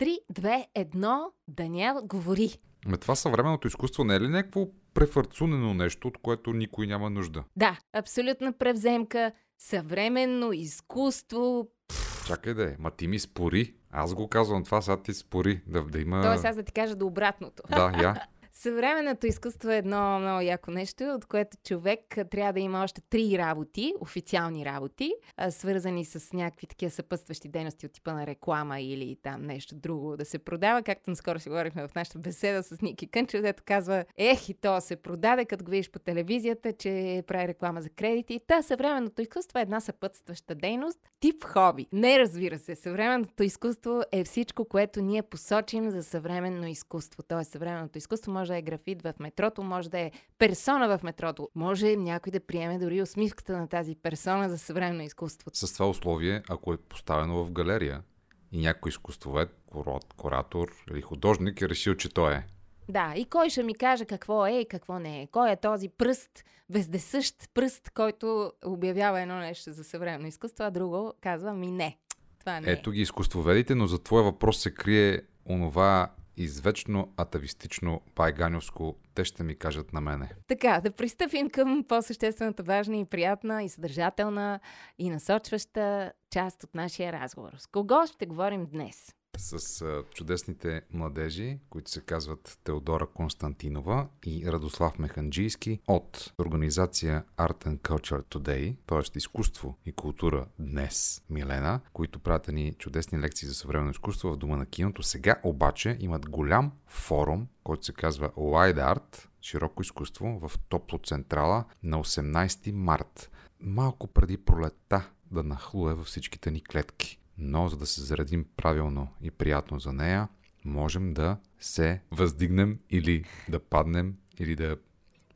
3, 2, 1, Даниел, говори. Ме това съвременното изкуство не е ли някакво префърцунено нещо, от което никой няма нужда? Да, абсолютна превземка, съвременно изкуство. Чакай да е, ма ти ми спори. Аз го казвам това, сега ти спори. Да има... Тоест аз да ти кажа до обратното. Да, я. Съвременното изкуство е едно много яко нещо, от което човек трябва да има още 3 работи, официални работи, свързани с някакви такива съпътстващи дейности от типа на реклама или там нещо друго да се продава. Както наскоро си говорихме в нашата беседа с Ники Кънчев, дето казва, и то се продаде, като го видиш по телевизията, че прави реклама за кредити. Та съвременното изкуство е една съпътстваща дейност, тип хоби. Не, разбира се, съвременното изкуство е всичко, което ние посочим за съвременно изкуство. Тоест, съвременното изкуство може да е графит в метрото, може да е персона в метрото. Може някой да приеме дори усмивката на тази персона за съвременно изкуство. С това условие, ако е поставено в галерия и някой изкуствовед, куратор или художник е решил, че той е. Да, и кой ще ми каже какво е и какво не е? Кой е този пръст, вездесъщ пръст, който обявява едно нещо за съвременно изкуство, а друго казва ми не. Това не е. Ето ги изкуствоведите, но за твой въпрос се крие онова извечно атавистично байганьовско те ще ми кажат на мене. Така, да пристъпим към по-съществената, важна и приятна и съдържателна и насочваща част от нашия разговор. С кого ще говорим днес? С чудесните младежи, които се казват Теодора Константинова и Радослав Механджийски от организация Art and Culture Today, т.е. изкуство и култура днес, Милена, които правят ни чудесни лекции за съвременно изкуство в Дома на киното. Сега обаче имат голям форум, който се казва Wide Art, широко изкуство, в Топло Централа на 18 март. Малко преди пролетта да нахлуе във всичките ни клетки. Но за да се заредим правилно и приятно за нея, можем да се въздигнем или да паднем, или да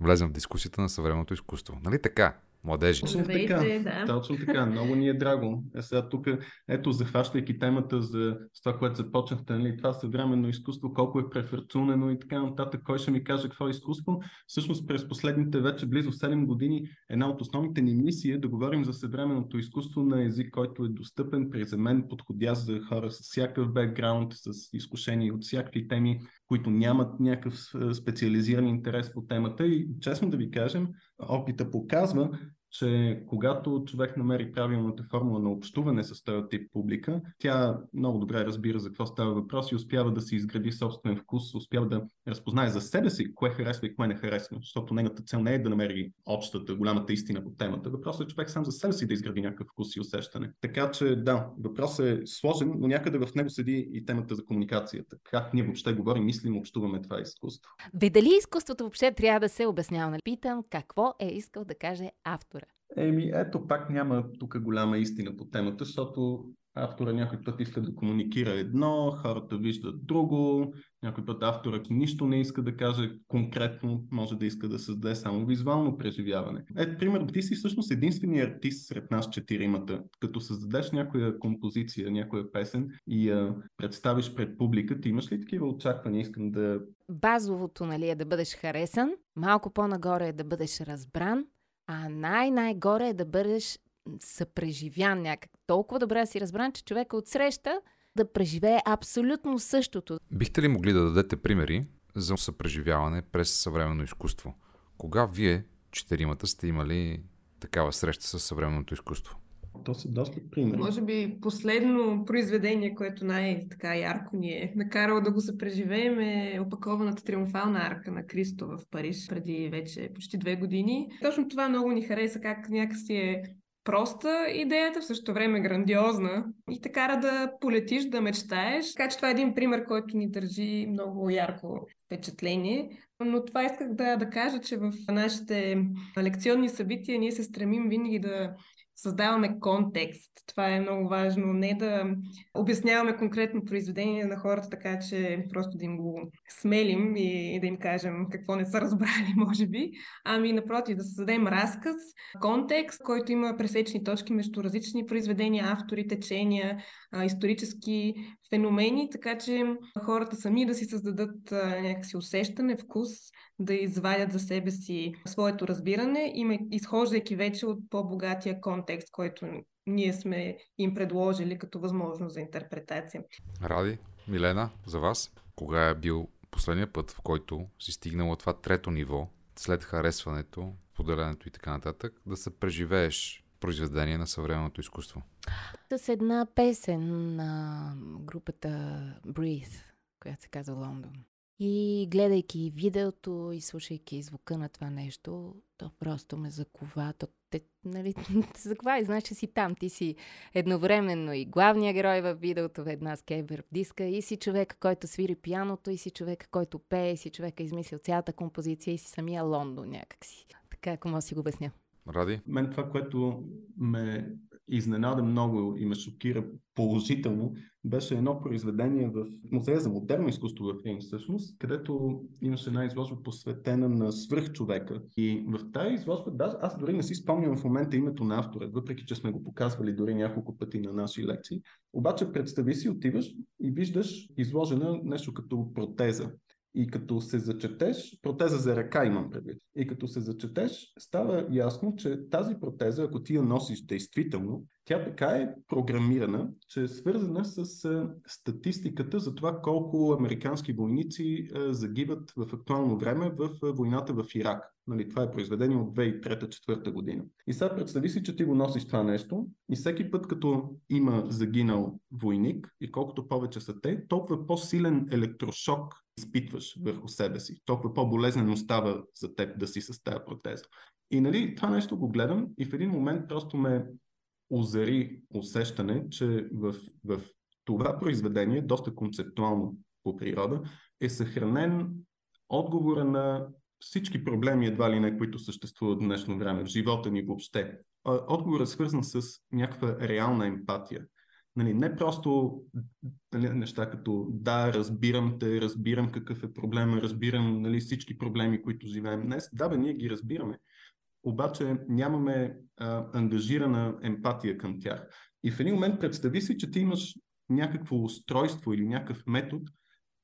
влезем в дискусията на съвременното изкуство. Нали така, младежи? Точно така, да. Точно така. Много ни е драго. Сега тук, ето, захващайки темата за това, което започнахте, нали, това съвременно изкуство, колко е преферцунено и така нататък, кой ще ми каже какво е изкуство. Всъщност през последните вече близо 7 години една от основните ни мисии е да говорим за съвременното изкуство на език, който е достъпен, приземен, подходящ за хора с всякакъв бекграунд, с изкушения от всякакви теми, които нямат някакъв специализиран интерес по темата. И честно да ви кажем, опита показва, че когато човек намери правилната формула на общуване с този тип публика, тя много добре разбира за какво става въпрос и успява да си изгради собствен вкус, успява да разпознае за себе си кое харесва и кое не харесва, защото нейната цел не е да намери общата, голямата истина по темата. Въпросът е човек сам за себе си да изгради някакъв вкус и усещане. Така че да, въпросът е сложен, но някъде в него седи и темата за комуникацията. Как ние въобще говорим, мислим, общуваме това изкуство. Бе, дали изкуството въобще трябва да се обяснява? Питам какво е искал да каже автор. Ето пак няма тук голяма истина по темата, защото автора някой път иска да комуникира едно, хората виждат друго, някой път авторът нищо не иска да каже конкретно, може да иска да създаде само визуално преживяване. Ето, пример, ти си всъщност единственият артист сред нас четиримата. Като създадеш някоя композиция, някоя песен и я представиш пред публика, ти имаш ли такива очаквания? Искам да... Базовото, нали, е да бъдеш харесан, малко по-нагоре е да бъдеш разбран, а най-най-горе е да бъдеш съпреживян някак. Толкова добре си разбран, че човека отсреща да преживее абсолютно същото. Бихте ли могли да дадете примери за съпреживяване през съвременно изкуство? Кога вие, четиримата, сте имали такава среща с съвременното изкуство? То са доста примери. Може би последно произведение, което най-така ярко ни е накарало да го съпреживеем, е опакованата триумфална арка на Кристо в Париж преди вече почти 2 години. Точно това много ни хареса, как някакси е проста идеята, в същото време грандиозна и те кара да полетиш, да мечтаеш. Така че това е един пример, който ни държи много ярко впечатление. Но това исках да кажа, че в нашите лекционни събития ние се стремим винаги да създаваме контекст. Това е много важно. Не да обясняваме конкретно произведение на хората, така че просто да им го смелим и да им кажем какво не са разбрали, може би. Ами напротив, да създадем разказ, контекст, който има пресечни точки между различни произведения, автори, течения, исторически феномени, така че хората сами да си създадат някакси усещане, вкус, да извадят за себе си своето разбиране, изхождайки вече от по-богатия контекст, който ние сме им предложили като възможност за интерпретация. Ради, Милена, за вас, кога е бил последния път, в който си стигнала това трето ниво, след харесването, поделянето и така нататък, да се преживееш произведение на съвременното изкуство? С една песен на групата Breathe, която се казва Лондон. И гледайки видеото и слушайки звука на това нещо, то просто ме закова. Закова и знаеш, че си там. Ти си едновременно и главния герой във видеото, в една скейтбърд диска, и си човека, който свири пианото, и си човека, който пее, и си човека измислил цялата композиция, и си самия Лондон някакси. Така, ако мога си го обясня. Ради? Мен това, което ме изненада много и ме шокира положително, беше едно произведение в Музея за модерно изкуство в Рим, всъщност, където имаше една изложба посветена на свръхчовека. И в тази изложба, даже аз дори не си спомням в момента името на автора, въпреки че сме го показвали дори няколко пъти на наши лекции. Обаче представи си, отиваш и виждаш изложена нещо като протеза. И като се зачетеш, протеза за ръка имам предвид, и като се зачетеш, става ясно, че тази протеза, ако ти я носиш действително, тя така е програмирана, че е свързана с статистиката за това колко американски войници загиват в актуално време в войната в Ирак. Нали, това е произведение от 2003-2004 година. И сега представи си, че ти го носиш това нещо и всеки път, като има загинал войник и колкото повече са те, толкова по-силен електрошок изпитваш върху себе си. Толкова по-болезнено става за теб да си с тая протеза. И нали, това нещо го гледам и в един момент просто ме озари усещане, че в това произведение, доста концептуално по природа, е съхранен отговора на всички проблеми, едва ли не, които съществуват в днешно време, в живота ни въобще. Отговорът е свързан с някаква реална емпатия. Нали, не просто неща като да, разбирам те, разбирам какъв е проблема, разбирам нали, всички проблеми, които живеем днес. Да, бе, ние ги разбираме. Обаче нямаме ангажирана емпатия към тях. И в един момент представи си, че ти имаш някакво устройство или някакъв метод,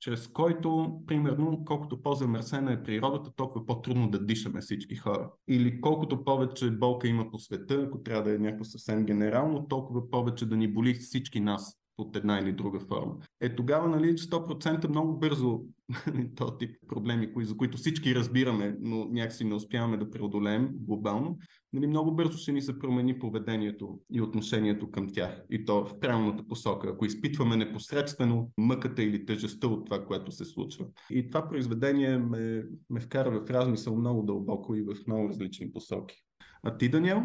чрез който, примерно, колкото по-замърсена е природата, толкова по-трудно да дишаме всички хора. Или колкото повече болка има по света, ако трябва да е някакво съвсем генерално, толкова повече да ни боли всички нас под една или друга форма. Е тогава, нали, 100% много бързо този тип проблеми, за които всички разбираме, но някакси не успяваме да преодолеем глобално, нали, много бързо ще ни се промени поведението и отношението към тях. И то в правилната посока, ако изпитваме непосредствено мъката или тежестта от това, което се случва. И това произведение ме вкара в размисъл много дълбоко и в много различни посоки. А ти, Даниел,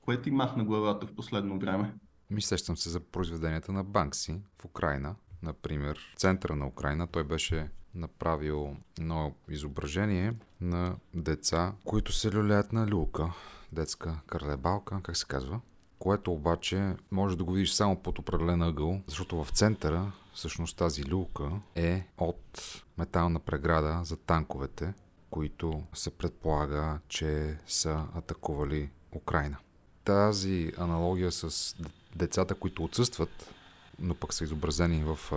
кое ти махна главата в последно време? Сещам се за произведенията на Банкси в Украина. Например, в центъра на Украина той беше направил едно изображение на деца, които се люлеят на люлка, детска карлебалка, как се казва, което обаче може да го видиш само под определен ъгъл, защото в центъра всъщност тази люлка е от метална преграда за танковете, които се предполага, че са атакували Украина. Тази аналогия с децата, които отсъстват, но пък са изобразени в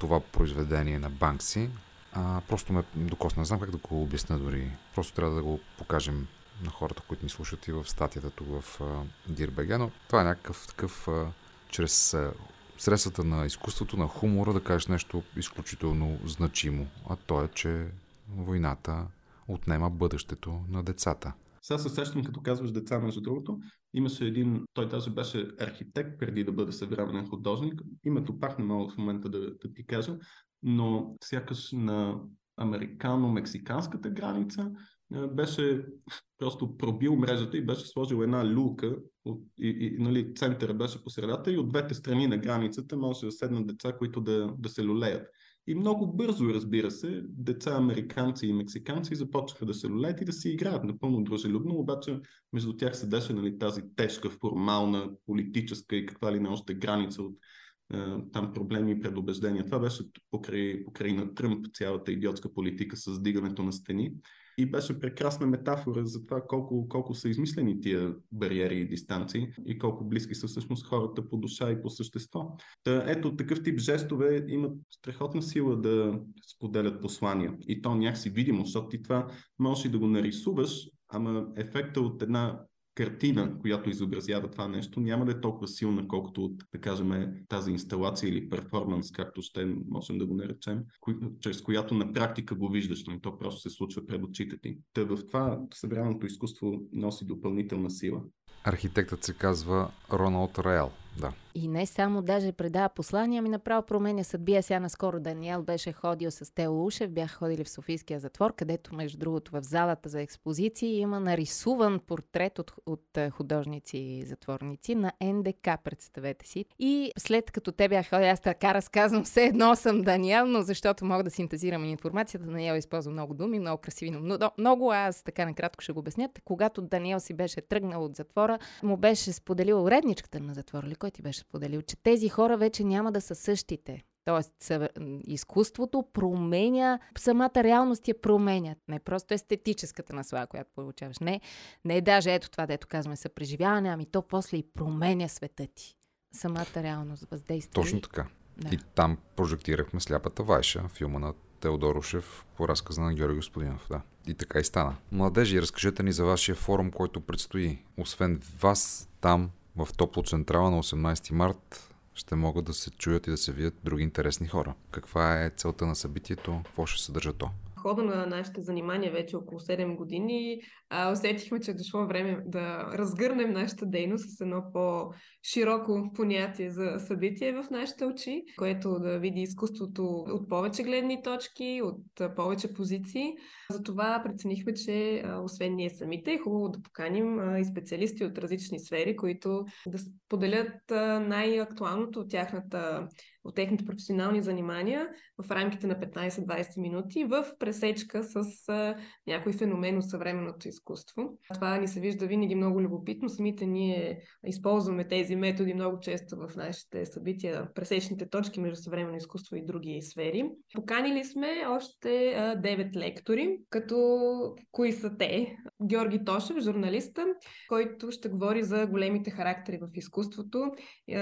това произведение на Банкси, просто ме докосна. Не знам как да го обясня дори. Просто трябва да го покажем на хората, които ни слушат и в статията тук в Дирбеге, но това е някакъв такъв, чрез средствата на изкуството, на хумора, да кажеш нещо изключително значимо, а то е, че войната отнема бъдещето на децата. Сега се сещам, като казваш деца, между другото, имаше един, той даже беше архитект преди да бъде съвременен художник. Името пак не мога в момента да ти кажа, но сякаш на американо-мексиканската граница беше просто пробил мрежата и беше сложил една люлка нали, центъра беше по средата и от двете страни на границата можеше да седнат деца, които да се люлеят. И много бързо, разбира се, деца американци и мексиканци започнаха да се люлеят и да си играят напълно дружелюбно, обаче между тях седеше нали, тази тежка, формална, политическа и каква ли не още граница от там проблеми и предубеждения. Това беше покрай на Тръмп цялата идиотска политика с дигането на стени. И беше прекрасна метафора за това колко са измислени тия бариери и дистанции и колко близки са всъщност хората по душа и по същество. Та, ето такъв тип жестове имат страхотна сила да споделят послания. И то някакси видимо, защото ти това можеш и да го нарисуваш, ама ефекта от една картина, която изобразява това нещо, няма да е толкова силна, колкото от, да кажем, тази инсталация или перформанс, както ще можем да го наречем, чрез която на практика го виждаш, но то просто се случва пред очите ти. Та в това съвременното изкуство носи допълнителна сила. Архитектът се казва Роналд Реал. Да. И не само даже предава послания, ми направо променя съдбия. Сега наскоро Даниел беше ходил с Тео Ушев, бяха ходили в Софийския затвор, където между другото в залата за експозиции има нарисуван портрет от художници и затворници на НДК, представете си. И след като те бяха ходили, аз така разказвам, все едно съм Даниел, но защото мога да синтезирам информацията, Даниел използва много думи, много красиви, но много, аз така накратко ще го обясня. Когато Даниел си беше тръгнал от затвора, му беше споделила уредничката на затвора, кой ти беше споделил, че тези хора вече няма да са същите. Тоест, изкуството променя, самата реалност я променя. Не просто естетическата наслада, която получаваш. Не даже ето това, дето казваме съпреживяване, ами то после и променя света ти. Самата реалност въздейства. Точно така. Да. И там прожектирахме Сляпата вайша, филма на Теодор Ушев по разказа на Георги Господинов. Да. И така и стана. Младежи, разкажете ни за вашия форум, който предстои. Освен вас, там в Топло Централа на 18 март ще могат да се чуят и да се видят други интересни хора. Каква е целта на събитието? Какво ще съдържа то? В хода на нашите занимания вече около 7 години усетихме, че е дошло време да разгърнем нашата дейност с едно по-широко понятие за събитие в нашите очи, което да види изкуството от повече гледни точки, от повече позиции. Затова преценихме, че освен ние самите е хубаво да поканим и специалисти от различни сфери, които да споделят най-актуалното от техните професионални занимания в рамките на 15-20 минути в пресечка с някой феномен от съвременното изкуство. Това ни се вижда винаги много любопитно. Самите ние използваме тези методи много често в нашите събития, пресечните точки между съвременно изкуство и други сфери. Поканили сме още 9 лектори, като кои са те? Георги Тошев, журналиста, който ще говори за големите характери в изкуството,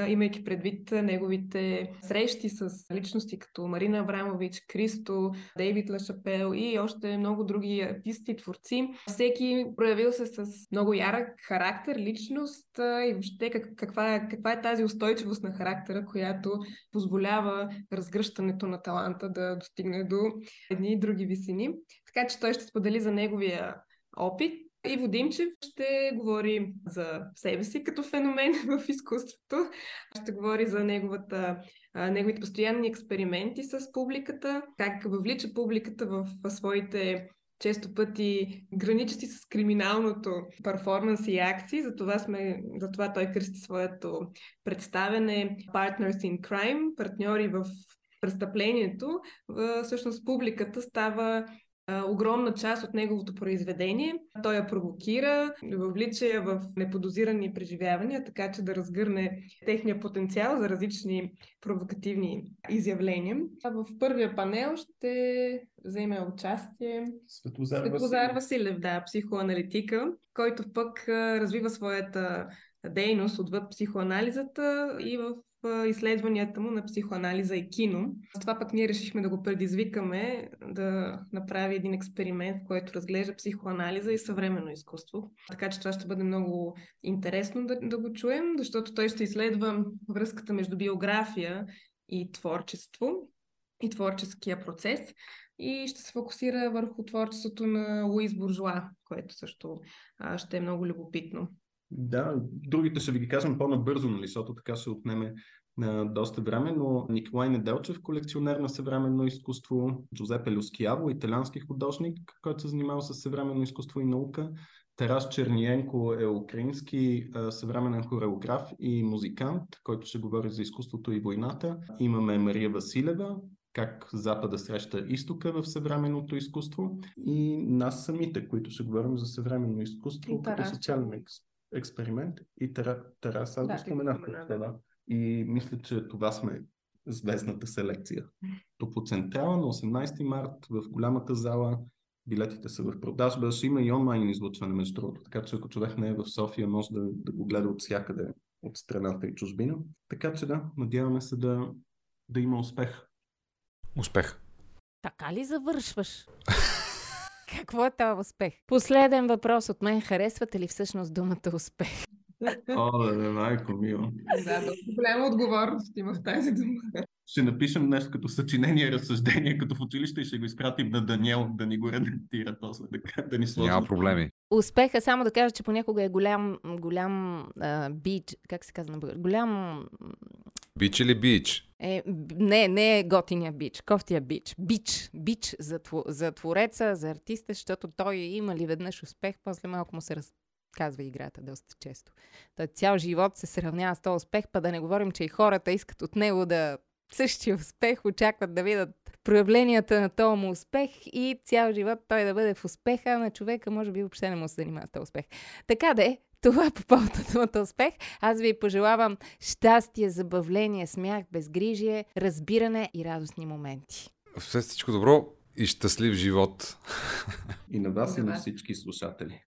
имайки предвид неговите срещи с личности като Марина Абрамович, Кристо, Дейвид Ла Шапел и още много други артисти, творци. Всеки проявил се с много ярък характер, личност и въобще каква е тази устойчивост на характера, която позволява разгръщането на таланта да достигне до едни и други висини. Така че той ще сподели за неговия опит. И Водимчев ще говори за себе си като феномен в изкуството. Ще говори за неговите постоянни експерименти с публиката, как въвлича публиката в своите често пъти граничещи с криминалното перформанс и акции. Затова той кръсти своето представяне Partners in Crime, партньори в престъплението. Всъщност публиката става огромна част от неговото произведение. Той я провокира, въвлича я в неподозирани преживявания, така че да разгърне техния потенциал за различни провокативни изявления. В първия панел ще вземе участие Светозар Василев, да, психоаналитика, който пък развива своята дейност отвъд психоанализата и в изследванията му на психоанализа и кино. Затова пък ние решихме да го предизвикаме да направи един експеримент, в който разглежда психоанализа и съвременно изкуство. Така че това ще бъде много интересно да го чуем, защото той ще изследва връзката между биография и творчество и творческия процес и ще се фокусира върху творчеството на Луис Буржуа, което също ще е много любопитно. Да, другите ще ви ги кажем по-набързо, защото така ще отнеме доста време, но Николай Неделчев, колекционер на съвременно изкуство, Джузепе Люскияво, италиански художник, който се занимава с съвременно изкуство и наука, Тарас Черниенко е украински съвременен хореограф и музикант, който ще говори за изкуството и войната. Имаме Мария Василева, как Запада среща изтока в съвременното изкуство и нас самите, които ще говорим за съвременно изкуство като социален експеримент и Тарас, аз го споменах. Да. И мисля, че това сме звездната селекция. Топло Централа на 18 март в голямата зала. Билетите са в продажба. Ще има и онлайн излъчване между другото. Така че ако човек не е в София, може да го гледа от всякъде, от страната и чужбина. Така че да, надяваме се да има успех. Така ли завършваш? Какво е това успех? Последен въпрос от мен. Харесвате ли всъщност думата успех? О, да, да, майко мило. Да, голяма отговорност има в тази дума. Ще напишем нещо като съчинение и разсъждение, като в училище и ще го изпратим на Даниел да ни го редактира после, да ни сложи. Няма проблеми. Успеха, само да кажа, че понякога е голям бич, как се казва на български? Голям... Бич или бич? Не е готиния бич, кофтия бич. Бич за твореца, за артиста, защото той има ли веднъж успех, после малко му се казва играта доста често. Той цял живот се сравнява с този успех, па да не говорим, че и хората искат от него да същия успех, очакват да видят проявленията на този му успех и цял живот той да бъде в успеха на човека, може би въобще не му се занимава с този успех. Така да е, това по повод на успех. Аз ви пожелавам щастие, забавление, смях, безгрижие, разбиране и радостни моменти. Все всичко добро и щастлив живот. И на вас и на всички слушатели.